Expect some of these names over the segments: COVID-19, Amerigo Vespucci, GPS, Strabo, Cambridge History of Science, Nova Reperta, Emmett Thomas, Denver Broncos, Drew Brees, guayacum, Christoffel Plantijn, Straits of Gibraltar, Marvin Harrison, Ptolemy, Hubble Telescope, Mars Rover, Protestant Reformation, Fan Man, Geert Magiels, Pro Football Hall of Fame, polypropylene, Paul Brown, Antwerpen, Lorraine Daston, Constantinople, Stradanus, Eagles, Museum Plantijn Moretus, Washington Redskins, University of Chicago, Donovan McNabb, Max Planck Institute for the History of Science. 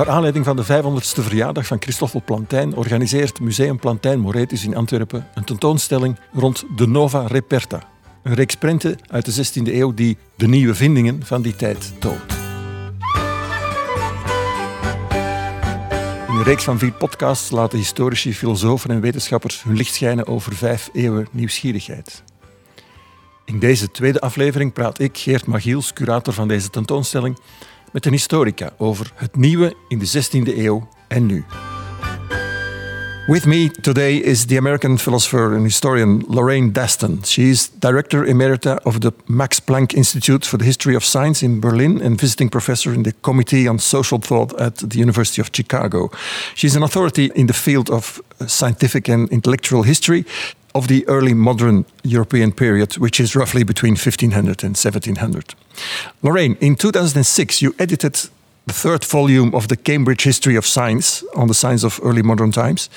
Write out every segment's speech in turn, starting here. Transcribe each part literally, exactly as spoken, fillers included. Naar aanleiding van de vijfhonderdste verjaardag van Christoffel Plantijn organiseert Museum Plantijn Moretus in Antwerpen een tentoonstelling rond de Nova Reperta. Een reeks prenten uit de zestiende eeuw die de nieuwe vindingen van die tijd toont. In een reeks van vier podcasts laten historici, filosofen en wetenschappers hun licht schijnen over vijf eeuwen nieuwsgierigheid. In deze tweede aflevering praat ik, Geert Magiels, curator van deze tentoonstelling, met een historica over het nieuwe in de zestiende eeuw en nu. With me today is the American philosopher and historian Lorraine Daston. She is Director Emerita of the Max Planck Institute for the History of Science in Berlin and visiting professor in the Committee on Social Thought at the University of Chicago. She's an authority in the field of scientific and intellectual history of the early modern European period, which is roughly between fifteen hundred and seventeen hundred. Lorraine, in two thousand six, you edited the third volume of the Cambridge History of Science on the Science of Early Modern Times.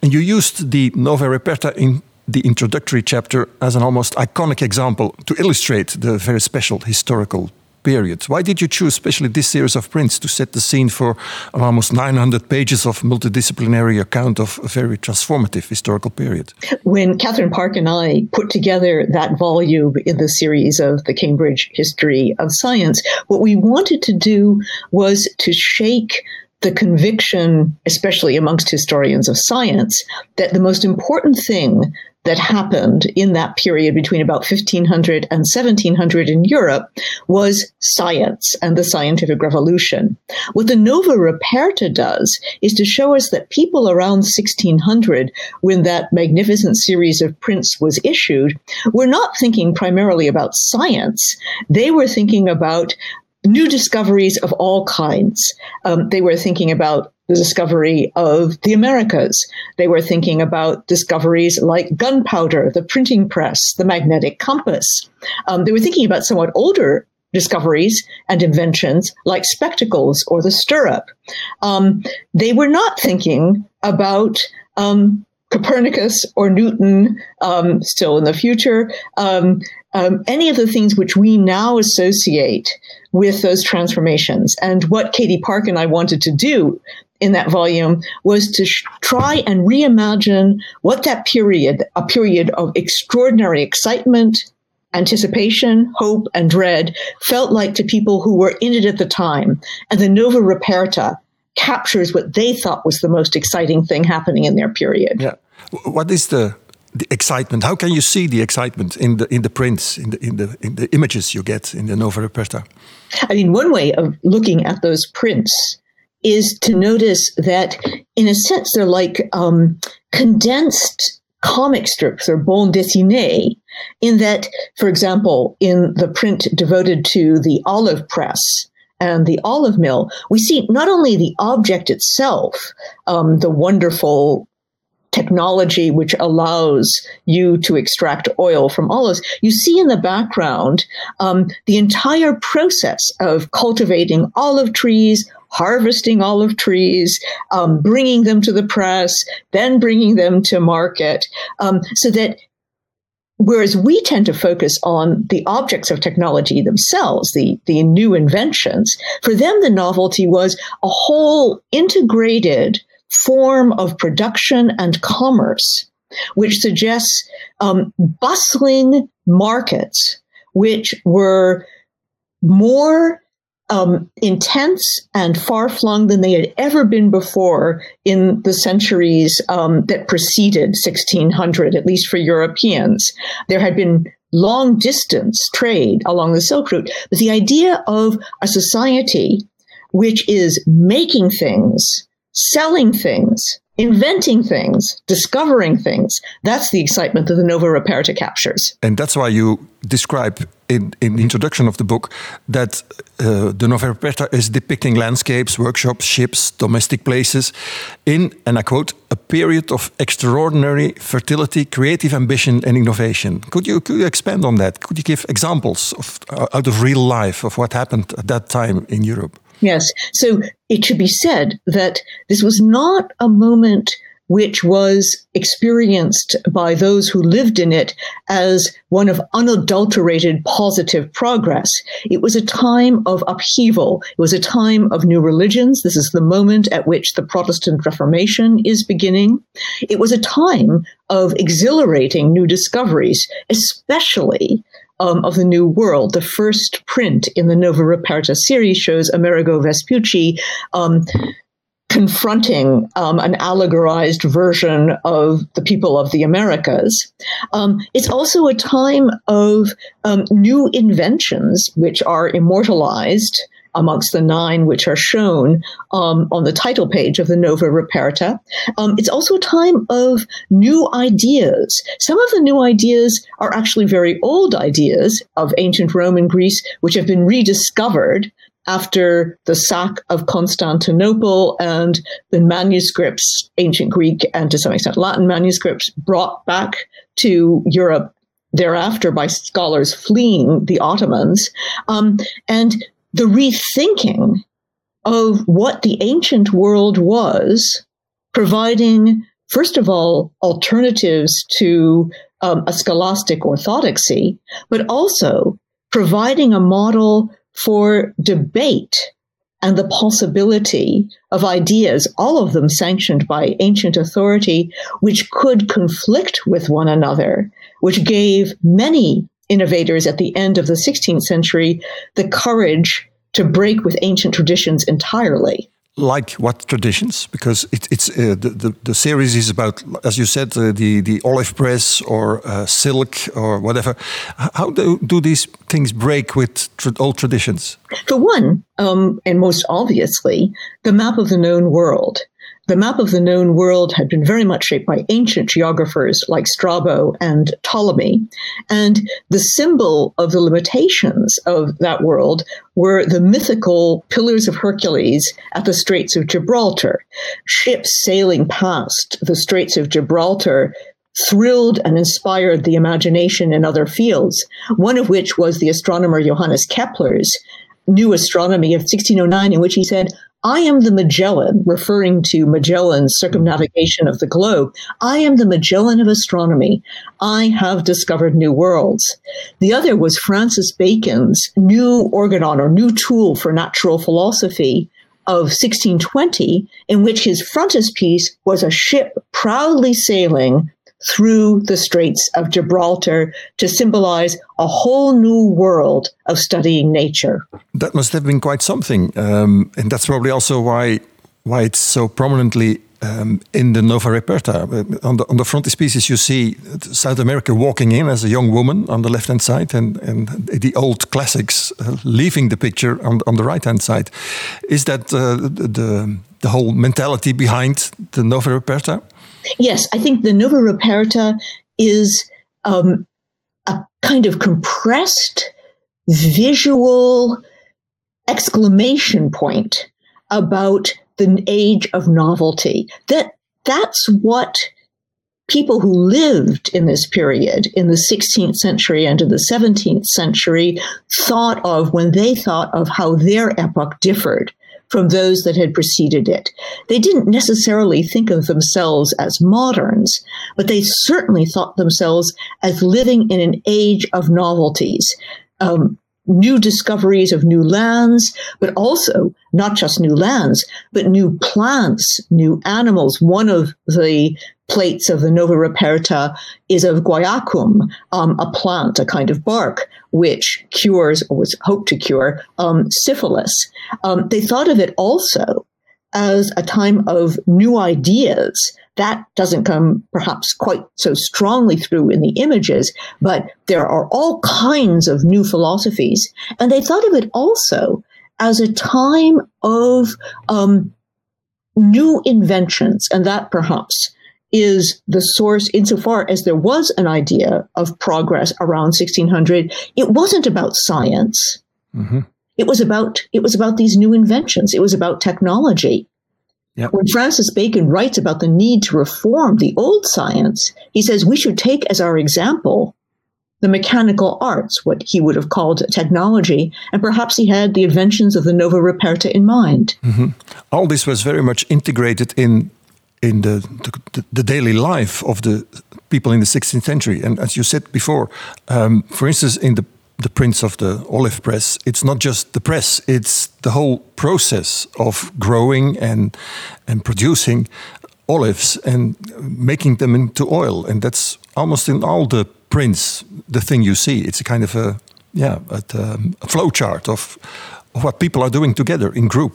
And you used the Nova Reperta in the introductory chapter as an almost iconic example to illustrate the very special historical period. Why did you choose especially this series of prints to set the scene for an almost nine hundred pages of multidisciplinary account of a very transformative historical period? When Catherine Park and I put together that volume in the series of the Cambridge History of Science, what we wanted to do was to shake the conviction, especially amongst historians of science, that the most important thing that happened in that period between about fifteen hundred and seventeen hundred in Europe was science and the scientific revolution. What the Nova Reperta does is to show us that people around sixteen hundred, when that magnificent series of prints was issued, were not thinking primarily about science. They were thinking about new discoveries of all kinds. Um, they were thinking about the discovery of the Americas. They were thinking about discoveries like gunpowder, the printing press, the magnetic compass. Um, they were thinking about somewhat older discoveries and inventions like spectacles or the stirrup. Um, they were not thinking about um, Copernicus or Newton, um, still in the future, um, um, any of the things which we now associate with those transformations. And what Katie Park and I wanted to do in that volume was to sh- try and reimagine what that period, a period of extraordinary excitement, anticipation, hope, and dread, felt like to people who were in it at the time. And the Nova Reperta captures what they thought was the most exciting thing happening in their period. Yeah. What is the, the excitement? How can you see the excitement in the in the prints, in the in the in the images you get in the Nova Reperta? I mean, one way of looking at those prints is to notice that, in a sense, they're like um, condensed comic strips or bande dessinée, in that, for example, in the print devoted to the olive press and the olive mill, we see not only the object itself, um, the wonderful technology which allows you to extract oil from olives, you see in the background um, the entire process of cultivating olive trees, harvesting olive trees, um, bringing them to the press, then bringing them to market, um, so that whereas we tend to focus on the objects of technology themselves, the, the new inventions, for them the novelty was a whole integrated form of production and commerce, which suggests um, bustling markets, which were more Um, intense and far-flung than they had ever been before in the centuries um, that preceded sixteen hundred, at least for Europeans. There had been long-distance trade along the Silk Route, but the idea of a society which is making things, selling things, inventing things, discovering things, that's the excitement that the Nova Reperta captures. And that's why you describe in, in the introduction of the book that uh, the Nova Reperta is depicting landscapes, workshops, ships, domestic places in, and I quote, a period of extraordinary fertility, creative ambition and innovation. Could you, could you expand on that? Could you give examples of, out of real life of what happened at that time in Europe? Yes. So it should be said that this was not a moment which was experienced by those who lived in it as one of unadulterated positive progress. It was a time of upheaval. It was a time of new religions. This is the moment at which the Protestant Reformation is beginning. It was a time of exhilarating new discoveries, especially Um, of the New World. The first print in the Nova Reperta series shows Amerigo Vespucci um, confronting um, an allegorized version of the people of the Americas. Um, it's also a time of um, new inventions, which are immortalized amongst the nine which are shown um, on the title page of the Nova Reperta. Um, it's also a time of new ideas. Some of the new ideas are actually very old ideas of ancient Rome and Greece, which have been rediscovered after the sack of Constantinople and the manuscripts, ancient Greek and to some extent Latin manuscripts, brought back to Europe thereafter by scholars fleeing the Ottomans. Um, and The rethinking of what the ancient world was, providing, first of all, alternatives to um, a scholastic orthodoxy, but also providing a model for debate and the possibility of ideas, all of them sanctioned by ancient authority, which could conflict with one another, which gave many innovators at the end of the sixteenth century the courage to break with ancient traditions entirely. Like what traditions? Because it, it's uh, the, the the series is about, as you said, uh, the the olive press or uh, silk or whatever. How do, do these things break with tra- old traditions? For one, um, and most obviously, the map of the known world. The map of the known world had been very much shaped by ancient geographers like Strabo and Ptolemy, and the symbol of the limitations of that world were the mythical pillars of Hercules at the Straits of Gibraltar. Ships sailing past the Straits of Gibraltar thrilled and inspired the imagination in other fields, one of which was the astronomer Johannes Kepler's New Astronomy of sixteen oh nine, in which he said, "I am the Magellan," referring to Magellan's circumnavigation of the globe. "I am the Magellan of astronomy. I have discovered new worlds." The other was Francis Bacon's new organon or new tool for natural philosophy of sixteen twenty, in which his frontispiece was a ship proudly sailing through the Straits of Gibraltar to symbolize a whole new world of studying nature. That must have been quite something. Um, and that's probably also why why it's so prominently um, in the Nova Reperta. On the, on the frontispieces, you see South America walking in as a young woman on the left-hand side and, and the old classics uh, leaving the picture on, on the right-hand side. Is that uh, the, the whole mentality behind the Nova Reperta? Yes, I think the Nova Reperta is um, a kind of compressed visual exclamation point about the age of novelty. That that's what people who lived in this period, in the sixteenth century and in the seventeenth century, thought of when they thought of how their epoch differed from those that had preceded it. They didn't necessarily think of themselves as moderns, but they certainly thought themselves as living in an age of novelties, um, new discoveries of new lands, but also not just new lands, but new plants, new animals. One of the plates of the Nova Reperta is of guayacum, um, a plant, a kind of bark, which cures, or was hoped to cure, um, syphilis. Um, they thought of it also as a time of new ideas. That doesn't come perhaps quite so strongly through in the images, but there are all kinds of new philosophies. And they thought of it also as a time of um, new inventions, and that perhaps is the source. Insofar as there was an idea of progress around sixteen hundred, it wasn't about science. Mm-hmm. It was about it was about these new inventions. It was about technology. Yep. When Francis Bacon writes about the need to reform the old science, he says we should take as our example the mechanical arts, what he would have called technology, and perhaps he had the inventions of the Nova Reperta in mind. Mm-hmm. All this was very much integrated in in the, the, the daily life of the people in the sixteenth century. And as you said before, um, for instance, in the, the prints of the olive press, it's not just the press, it's the whole process of growing and and producing olives and making them into oil. And that's almost in all the prints, the thing you see. It's a kind of a, yeah, a, a flow chart of what people are doing together in group.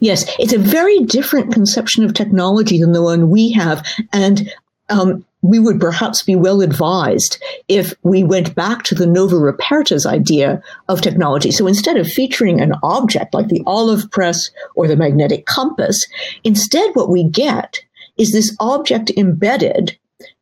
Yes, it's a very different conception of technology than the one we have. And um, we would perhaps be well advised if we went back to the Nova Reperta's idea of technology. So instead of featuring an object like the olive press or the magnetic compass, instead what we get is this object embedded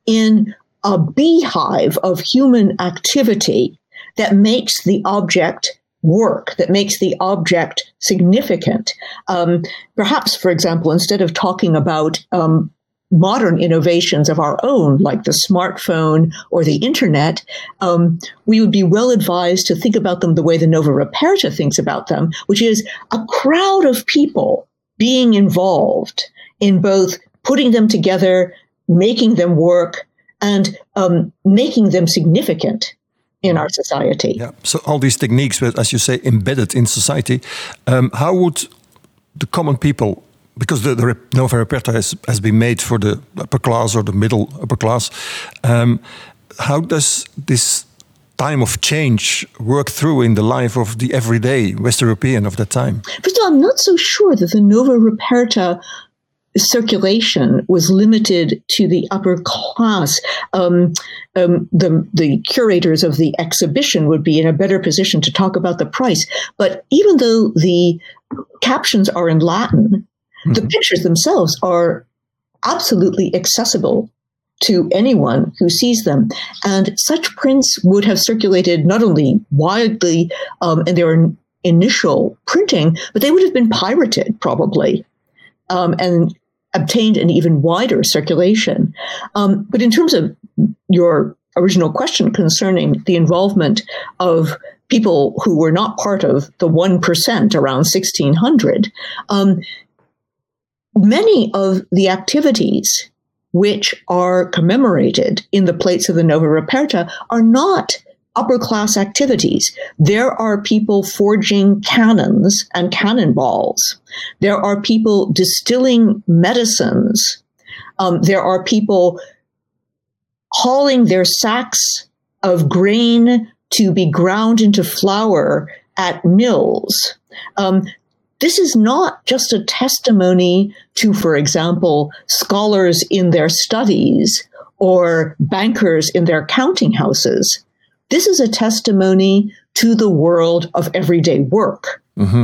in a beehive of human activity that makes the object work, that makes the object significant. Um, perhaps, for example, instead of talking about um, modern innovations of our own, like the smartphone or the internet, um, we would be well advised to think about them the way the Nova Reperta thinks about them, which is a crowd of people being involved in both putting them together, making them work, and um, making them significant in our society. Yeah. So all these techniques were, as you say, embedded in society. Um, how would the common people, because the, the Nova Reperta has, has been made for the upper class or the middle upper class, um, how does this time of change work through in the life of the everyday West European of that time? First of all, I'm not so sure that the Nova Reperta circulation was limited to the upper class. Um, um, the, the curators of the exhibition would be in a better position to talk about the price. But even though the captions are in Latin, mm-hmm. the pictures themselves are absolutely accessible to anyone who sees them. And such prints would have circulated not only widely um, in their initial printing, but they would have been pirated probably. Um, and obtained an even wider circulation. Um, but in terms of your original question concerning the involvement of people who were not part of the one percent around sixteen hundred, um, many of the activities which are commemorated in the plates of the Nova Reperta are not upper class activities. There are people forging cannons and cannonballs. There are people distilling medicines. Um, there are people hauling their sacks of grain to be ground into flour at mills. Um, This is not just a testimony to, for example, scholars in their studies or bankers in their counting houses. This is a testimony to the world of everyday work. Mm-hmm.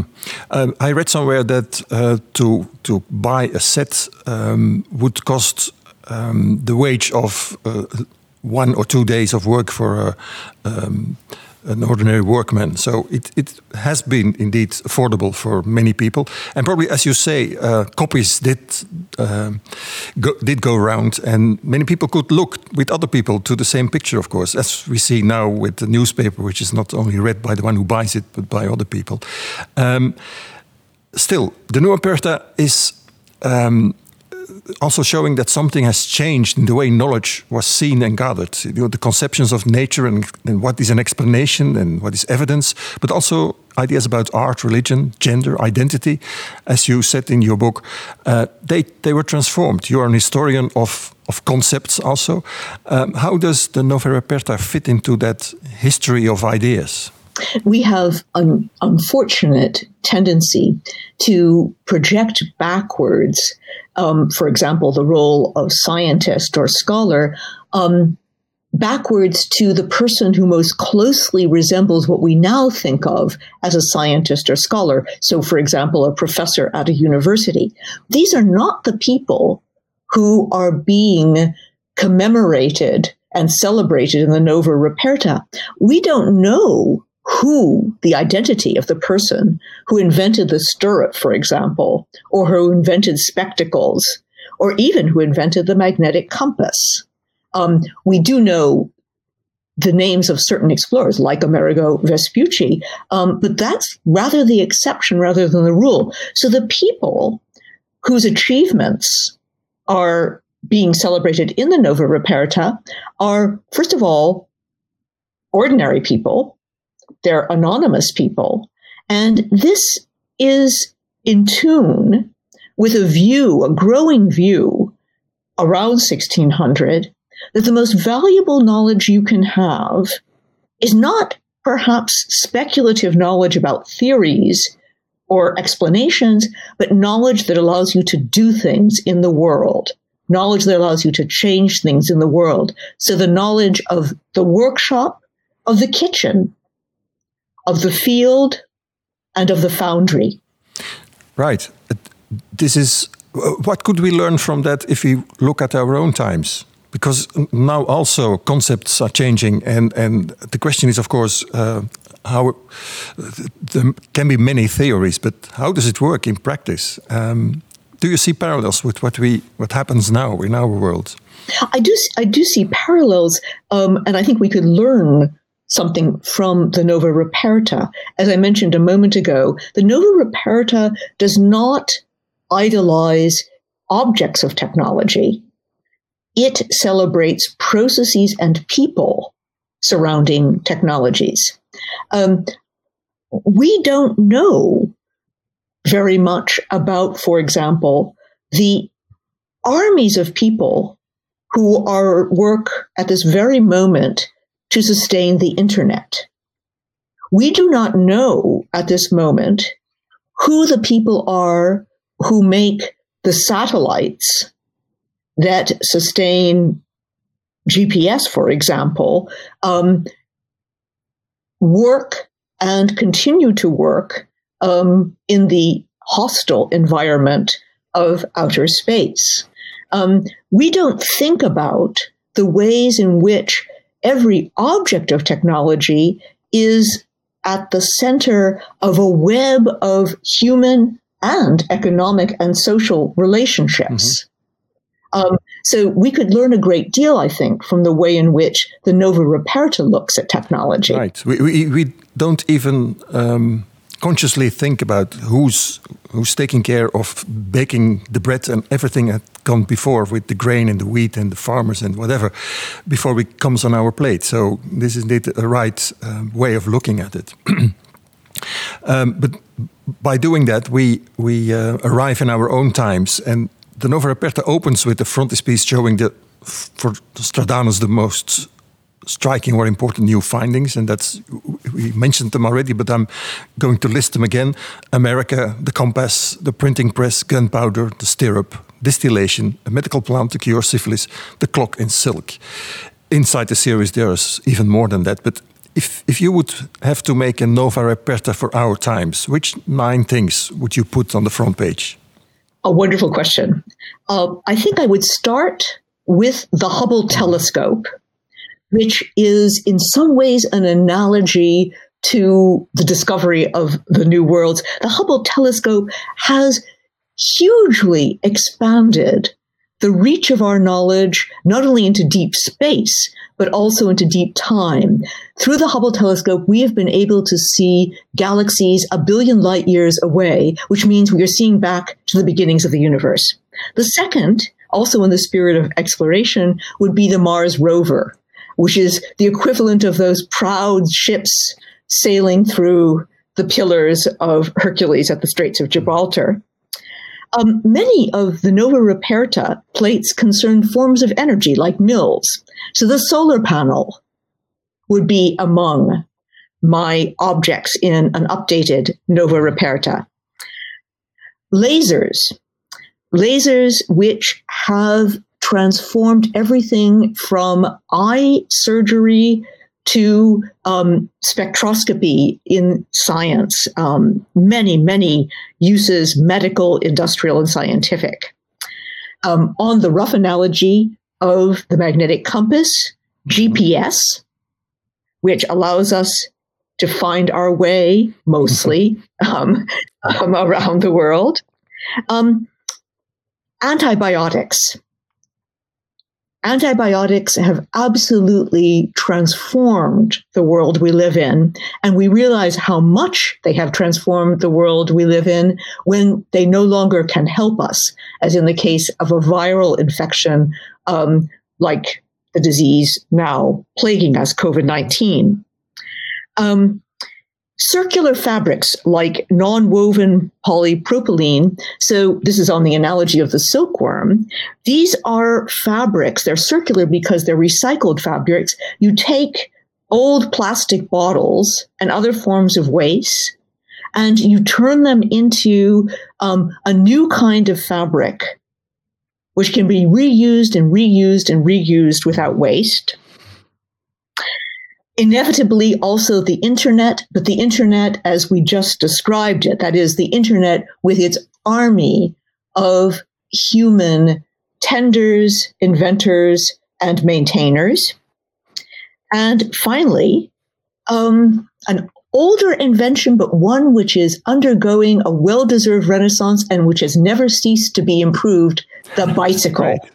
Um, I read somewhere that uh, to to buy a set um, would cost um, the wage of uh, one or two days of work for a, um, an ordinary workman. So it, it has been indeed affordable for many people. And probably, as you say, uh, copies did uh, go, did go around, and many people could look with other people to the same picture, of course, as we see now with the newspaper, which is not only read by the one who buys it, but by other people. Um, still, the Nova Reperta is um, also showing that something has changed in the way knowledge was seen and gathered. You know, the conceptions of nature and, and what is an explanation and what is evidence, but also ideas about art, religion, gender, identity. As you said in your book, uh, they they were transformed. You are an historian of, of concepts also. Um, how does the Nova Reperta fit into that history of ideas? We have an unfortunate tendency to project backwards, um, for example, the role of scientist or scholar, um, backwards to the person who most closely resembles what we now think of as a scientist or scholar. So, for example, a professor at a university. These are not the people who are being commemorated and celebrated in the Nova Reperta. We don't know who the identity of the person who invented the stirrup, for example, or who invented spectacles, or even who invented the magnetic compass. Um, we do know the names of certain explorers, like Amerigo Vespucci, um, but that's rather the exception rather than the rule. So the people whose achievements are being celebrated in the Nova Reperta are, first of all, ordinary people. They're anonymous people. And this is in tune with a view, a growing view, around sixteen hundred, that the most valuable knowledge you can have is not perhaps speculative knowledge about theories or explanations, but knowledge that allows you to do things in the world, knowledge that allows you to change things in the world. So the knowledge of the workshop, of the kitchen, of the field, and of the foundry. Right. This is, what could we learn from that if we look at our own times? Because now also concepts are changing, and, and the question is, of course, uh, how there can be many theories, but how does it work in practice? Um, do you see parallels with what we what happens now in our world? I do. I do see parallels, um, and I think we could learn something from the Nova Reperta. As I mentioned a moment ago, the Nova Reperta does not idolize objects of technology. It celebrates processes and people surrounding technologies. Um, we don't know very much about, for example, the armies of people who are at work at this very moment to sustain the internet. We do not know at this moment who the people are who make the satellites that sustain G P S, for example, um, work and continue to work um, in the hostile environment of outer space. Um, we don't think about the ways in which every object of technology is at the center of a web of human and economic and social relationships. Mm-hmm. Um, so we could learn a great deal, I think, from the way in which the Nova Reperta looks at technology. Right. We we, we don't even um, consciously think about who's who's taking care of baking the bread and everything that gone before with the grain and the wheat and the farmers and whatever before it comes on our plate. So this is indeed a right um, way of looking at it. um, but by doing that, we we uh, arrive in our own times. And the Nova Reperta opens with the frontispiece showing the, for Stradanus, the most striking or important new findings, and that's, we mentioned them already, but I'm going to list them again. America, the compass, the printing press, gunpowder, the stirrup, distillation, a medical plant to cure syphilis, the clock and silk. Inside the series, there's even more than that, but if if you would have to make a Nova Reperta for our times, which nine things would you put on the front page? A wonderful question. Uh, I think I would start with the Hubble Telescope, which is in some ways an analogy to the discovery of the new worlds. The Hubble Telescope has hugely expanded the reach of our knowledge, not only into deep space, but also into deep time. Through the Hubble Telescope, we have been able to see galaxies a billion light years away, which means we are seeing back to the beginnings of the universe. The second, also in the spirit of exploration, would be the Mars Rover, which is the equivalent of those proud ships sailing through the pillars of Hercules at the Straits of Gibraltar. Um, many of the Nova Reperta plates concern forms of energy like mills. So the solar panel would be among my objects in an updated Nova Reperta. Lasers, lasers which have transformed everything from eye surgery to um, spectroscopy in science, um, many, many uses, medical, industrial, and scientific. Um, on the rough analogy of the magnetic compass, G P S, which allows us to find our way, mostly, um, um, around the world. Um, antibiotics. antibiotics have absolutely transformed the world we live in. And we realize how much they have transformed the world we live in when they no longer can help us, as in the case of a viral infection um, like the disease now plaguing us, COVID nineteen. Um, Circular fabrics like non-woven polypropylene, so this is on the analogy of the silkworm, these are fabrics, they're circular because they're recycled fabrics. You take old plastic bottles and other forms of waste, and you turn them into um, a new kind of fabric, which can be reused and reused and reused without waste. Inevitably, also the internet, but the internet as we just described it, that is the internet with its army of human tenders, inventors, and maintainers. And finally, um, an older invention, but one which is undergoing a well-deserved renaissance and which has never ceased to be improved, the bicycle. Right.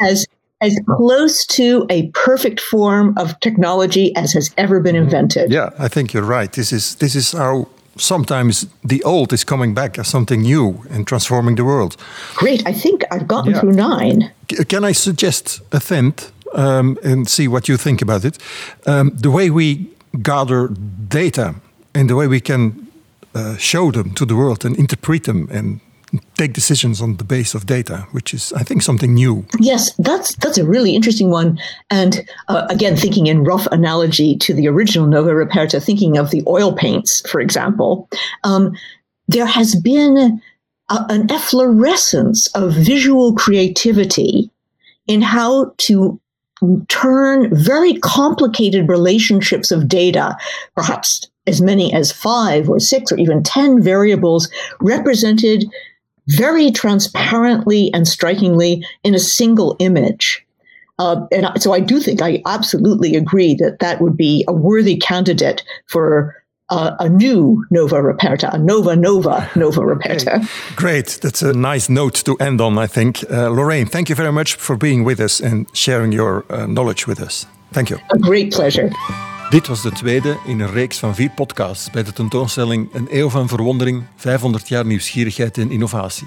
As As close to a perfect form of technology as has ever been invented. Yeah, I think you're right. This is this is how sometimes the old is coming back as something new and transforming the world. Great, I think I've gotten yeah. through nine. C- can I suggest a hint um, and see what you think about it? Um, the way we gather data and the way we can uh, show them to the world and interpret them and take decisions on the base of data, which is, I think, something new. Yes, that's that's a really interesting one. And uh, again, thinking in rough analogy to the original Nova Reperta, thinking of the oil paints, for example, um, there has been a, an efflorescence of visual creativity in how to turn very complicated relationships of data, perhaps as many as five or six or even ten variables represented very transparently and strikingly in a single image. Uh, and so I do think I absolutely agree that that would be a worthy candidate for uh, a new Nova Reperta, a Nova Nova Nova Reperta. Okay. Great. That's a nice note to end on, I think. Uh, Lorraine, thank you very much for being with us and sharing your uh, knowledge with us. Thank you. A great pleasure. Dit was de tweede in een reeks van vier podcasts bij de tentoonstelling Een eeuw van verwondering, vijfhonderd jaar nieuwsgierigheid en innovatie,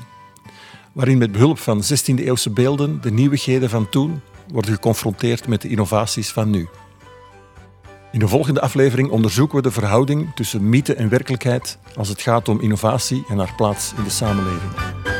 waarin met behulp van zestiende-eeuwse beelden de nieuwigheden van toen worden geconfronteerd met de innovaties van nu. In de volgende aflevering onderzoeken we de verhouding tussen mythe en werkelijkheid als het gaat om innovatie en haar plaats in de samenleving.